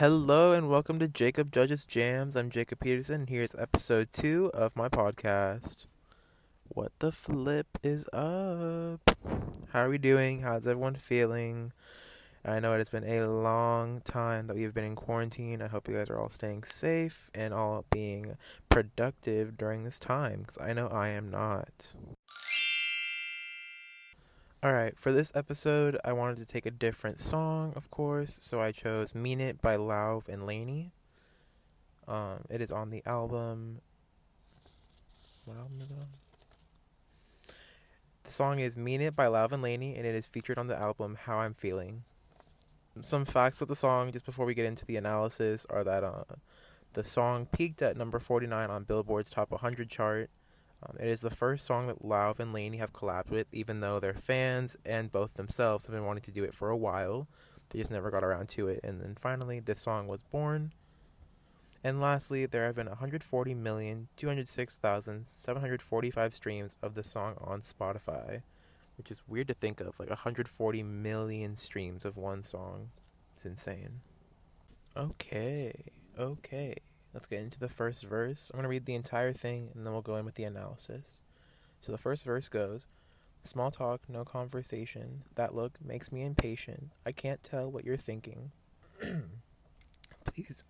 Hello and welcome to Jacob Judges Jams. I'm Jacob Peterson and here's episode 2 of my podcast. What the flip is up? How are we doing? How's everyone feeling? I know it has been a long time that we've been in quarantine. I hope you guys are all staying safe and all being productive during this time, because I know I am not. Alright, for this episode, I wanted to take a different song, of course, so I chose Mean It by Lauv and LANY. It is on the album... What album is it on? The song is Mean It by Lauv and LANY, and it is featured on the album How I'm Feeling. Some facts about the song, just before we get into the analysis, are that the song peaked at number 49 on Billboard's Top 100 chart. It is the first song that Lauv and LANY have collabed with, even though their fans and both themselves have been wanting to do it for a while. They just never got around to it. And then finally, this song was born. And lastly, there have been 140,206,745 streams of the song on Spotify, which is weird to think of. Like 140 million streams of one song. It's insane. Okay. Let's get into the first verse. I'm going to read the entire thing, and then we'll go in with the analysis. So the first verse goes, "Small talk, no conversation. That look makes me impatient. I can't tell what you're thinking. Please."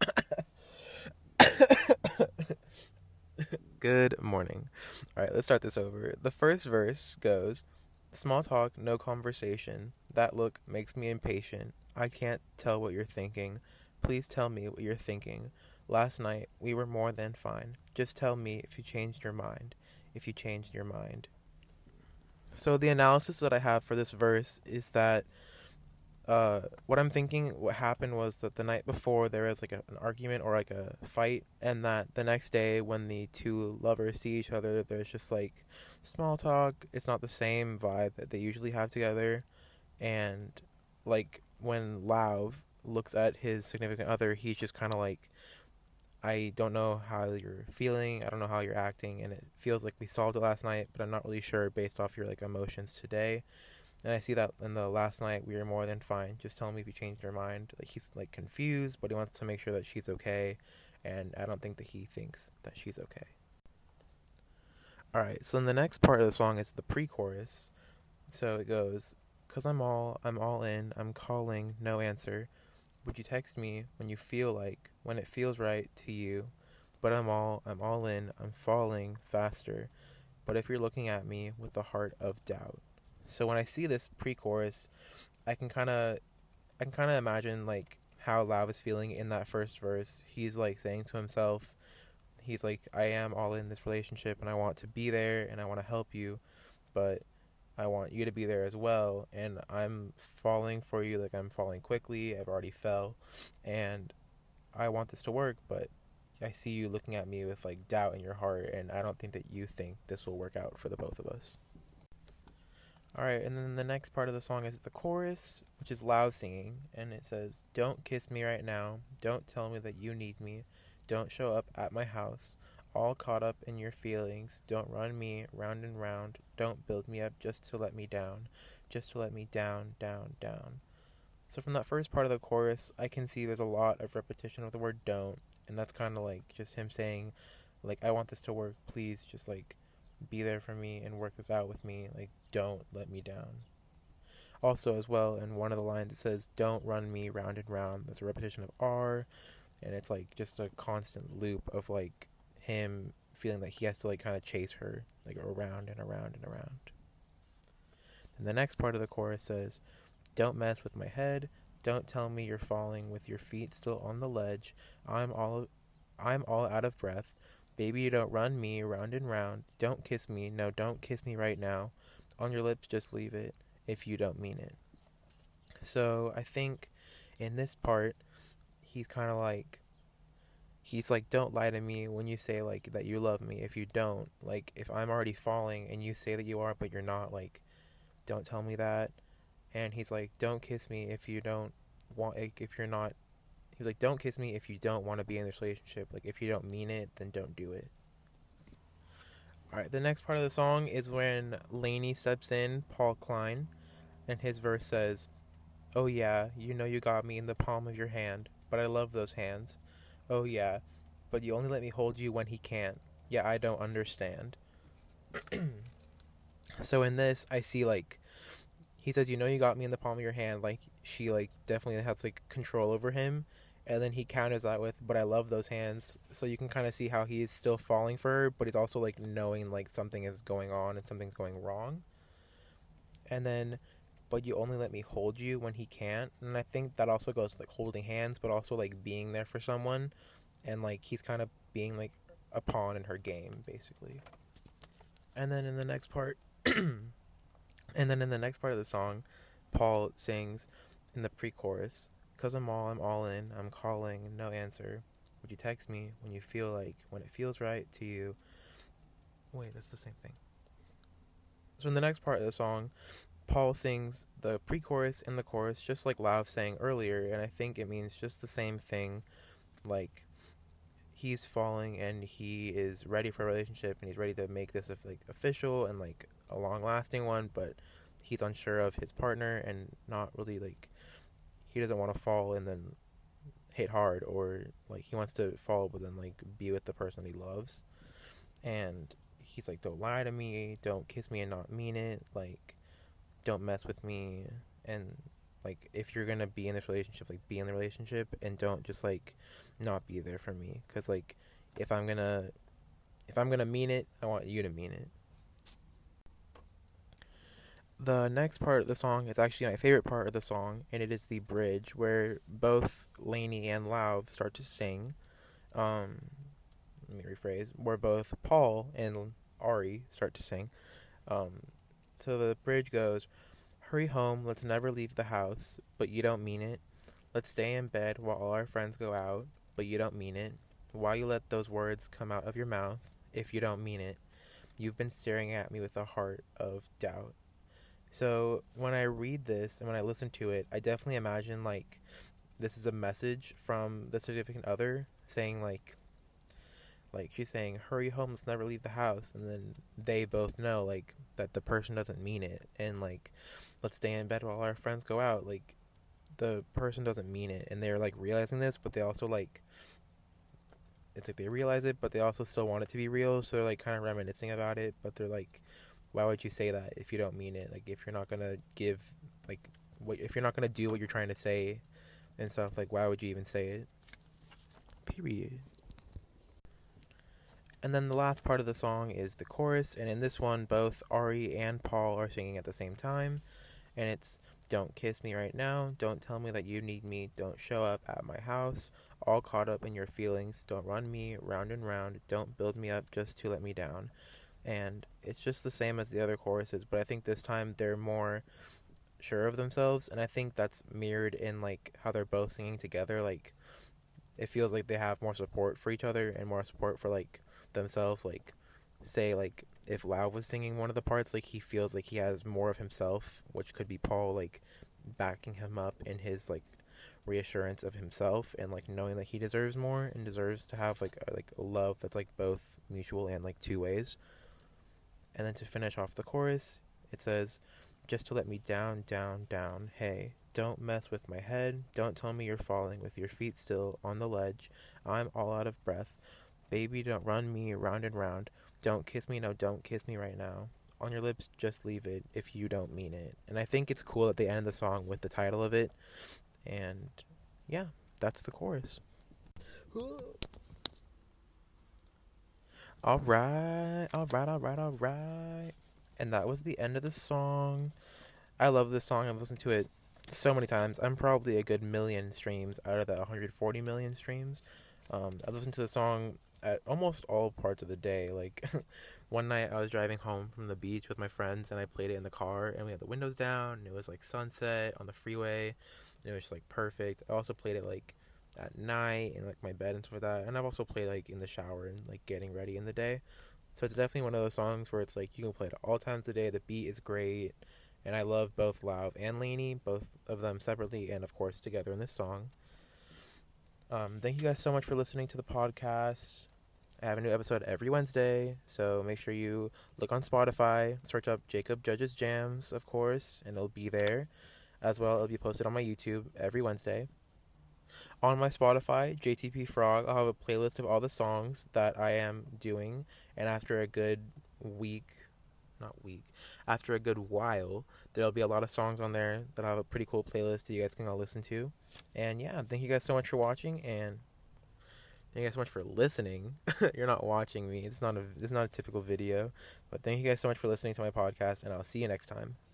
Good morning. All right, let's start this over. The first verse goes, "Small talk, no conversation. That look makes me impatient. I can't tell what you're thinking. Please tell me what you're thinking. Last night, we were more than fine. Just tell me if you changed your mind. If you changed your mind." So the analysis that I have for this verse is that what I'm thinking, what happened was that the night before there was like an argument or like a fight, and that the next day when the two lovers see each other, there's just like small talk. It's not the same vibe that they usually have together. And like when Lauv looks at his significant other, he's just kind of like, I don't know how you're feeling, I don't know how you're acting, and it feels like we solved it last night, but I'm not really sure based off your like emotions today. And I see that in the "last night we were more than fine, just tell me if you changed your mind." Like he's like confused, but he wants to make sure that she's okay, and I don't think that he thinks that she's okay. Alright, so in the next part of the song is the pre-chorus. So it goes, "'Cause I'm all in, I'm calling, no answer. Would you text me when you feel like, when it feels right to you? But I'm all in, I'm falling faster. But if you're looking at me with the heart of doubt." So when I see this pre-chorus, I can kind of imagine like how Lauv is feeling in that first verse. He's like saying to himself, he's like, I am all in this relationship and I want to be there and I want to help you, but I want you to be there as well, and I'm falling for you, like I'm falling quickly, I've already fell, and I want this to work, but I see you looking at me with like doubt in your heart, and I don't think that you think this will work out for the both of us. Alright, and then the next part of the song is the chorus, which is Lauv singing, and it says, "Don't kiss me right now, don't tell me that you need me, don't show up at my house. All caught up in your feelings. Don't run me round and round. Don't build me up just to let me down. Just to let me down, down, down." So from that first part of the chorus, I can see there's a lot of repetition of the word "don't." And that's kind of like just him saying, like, I want this to work. Please just like be there for me and work this out with me. Like, don't let me down. Also as well, in one of the lines it says, "Don't run me round and round." That's a repetition of R. And it's like just a constant loop of like him feeling like he has to like kind of chase her like around and around and around. And the next part of the chorus says, "Don't mess with my head, don't tell me you're falling with your feet still on the ledge. I'm all out of breath. Baby, you don't run me round and round. Don't kiss me, no, don't kiss me right now. On your lips, just leave it if you don't mean it." So I think in this part he's like, don't lie to me when you say, like, that you love me. If you don't, like, if I'm already falling and you say that you are, but you're not, like, don't tell me that. And he's like, don't kiss me if you don't want, like, if you're not, he's like, don't kiss me if you don't want to be in this relationship. Like, if you don't mean it, then don't do it. Alright, the next part of the song is when LANY steps in, Paul Klein, and his verse says, "Oh yeah, you know you got me in the palm of your hand. but I love those hands. Oh, yeah, but you only let me hold you when he can't. Yeah, I don't understand. So in this, I see, like, he says, you know, you got me in the palm of your hand. Like, she, like, definitely has, like, control over him. And then he counters that with, but I love those hands. So you can kind of see how he is still falling for her, but he's also, like, knowing, like, something is going on and something's going wrong. And then, but you only let me hold you when he can't. And I think that also goes to, like, holding hands, but also, like, being there for someone. And, like, he's kind of being, like, a pawn in her game, basically. And then in the next part... And then in the next part of the song, Paul sings in the pre-chorus, 'cause I'm all in, I'm calling, no answer. Would you text me when you feel like, when it feels right to you? Wait, that's the same thing. So in the next part of the song, Paul sings the pre-chorus and the chorus, just like Lauv sang earlier, and I think it means just the same thing, like... he's falling and he is ready for a relationship and he's ready to make this like official and like a long lasting one, but he's unsure of his partner and not really like, he doesn't want to fall and then hit hard, or like he wants to fall but then like be with the person he loves. And he's like, don't lie to me, don't kiss me and not mean it, like don't mess with me, and like, if you're going to be in this relationship, like, be in the relationship and don't just, like, not be there for me. 'Cause, like, if I'm gonna mean it, I want you to mean it. The next part of the song is actually my favorite part of the song, and it is the bridge where both LANY and Lauv start to sing. Let me rephrase. Where both Paul and Ari start to sing. So the bridge goes... Hurry home, let's never leave the house, but you don't mean it. Let's stay in bed while all our friends go out, but you don't mean it. Why you let those words come out of your mouth if you don't mean it? You've been staring at me with a heart of doubt. So when I read this and when I listen to it, I definitely imagine like this is a message from the significant other saying like she's saying, hurry home, let's never leave the house. And then they both know, like, that the person doesn't mean it. And, like, let's stay in bed while our friends go out. Like, the person doesn't mean it. And they're, like, realizing this, but they also, like, it's like they realize it, but they also still want it to be real. So they're, like, kind of reminiscing about it. But they're, like, why would you say that if you don't mean it? Like, if you're not going to give, like, if you're not going to do what you're trying to say and stuff, like, why would you even say it? Period. And then the last part of the song is the chorus, and in this one, both Ari and Paul are singing at the same time, and it's, don't kiss me right now, don't tell me that you need me, don't show up at my house, all caught up in your feelings, don't run me round and round, don't build me up just to let me down. And it's just the same as the other choruses, but I think this time they're more sure of themselves, and I think that's mirrored in, like, how they're both singing together, like, it feels like they have more support for each other and more support for, like, themselves. Like, say, like, if Lauv was singing one of the parts, like, he feels like he has more of himself, which could be Paul, like, backing him up in his, like, reassurance of himself and, like, knowing that he deserves more and deserves to have, like a love that's, like, both mutual and, like, two ways. And then to finish off the chorus, it says, just to let me down, down, down, hey, don't mess with my head, don't tell me you're falling with your feet still on the ledge, I'm all out of breath, baby, don't run me round and round. Don't kiss me. No, don't kiss me right now. On your lips, just leave it if you don't mean it. And I think it's cool that they end the song with the title of it. And, yeah, that's the chorus. All right. And that was the end of the song. I love this song. I've listened to it so many times. I'm probably a good million streams out of the 140 million streams. I've listened to the song at almost all parts of the day. Like, one night I was driving home from the beach with my friends, and I played it in the car, and we had the windows down, and it was, like, sunset on the freeway, and it was just, like, perfect. I also played it, like, at night, in, like, my bed and stuff like that, and I've also played, like, in the shower and, like, getting ready in the day. So it's definitely one of those songs where it's, like, you can play it at all times of the day, the beat is great, and I love both Lauv and LANY, both of them separately and, of course, together in this song. Thank you guys so much for listening to the podcast. I have a new episode every Wednesday, so make sure you look on Spotify, search up Jacob Judges Jams, of course, and it'll be there. As well, it'll be posted on my YouTube every Wednesday. On my Spotify, JTP Frog, I'll have a playlist of all the songs that I am doing, and after a good while, there'll be a lot of songs on there that have a pretty cool playlist that you guys can all listen to. And yeah, thank you guys so much for watching, and thank you guys so much for listening. You're not watching me. It's not a typical video, but thank you guys so much for listening to my podcast, and I'll see you next time.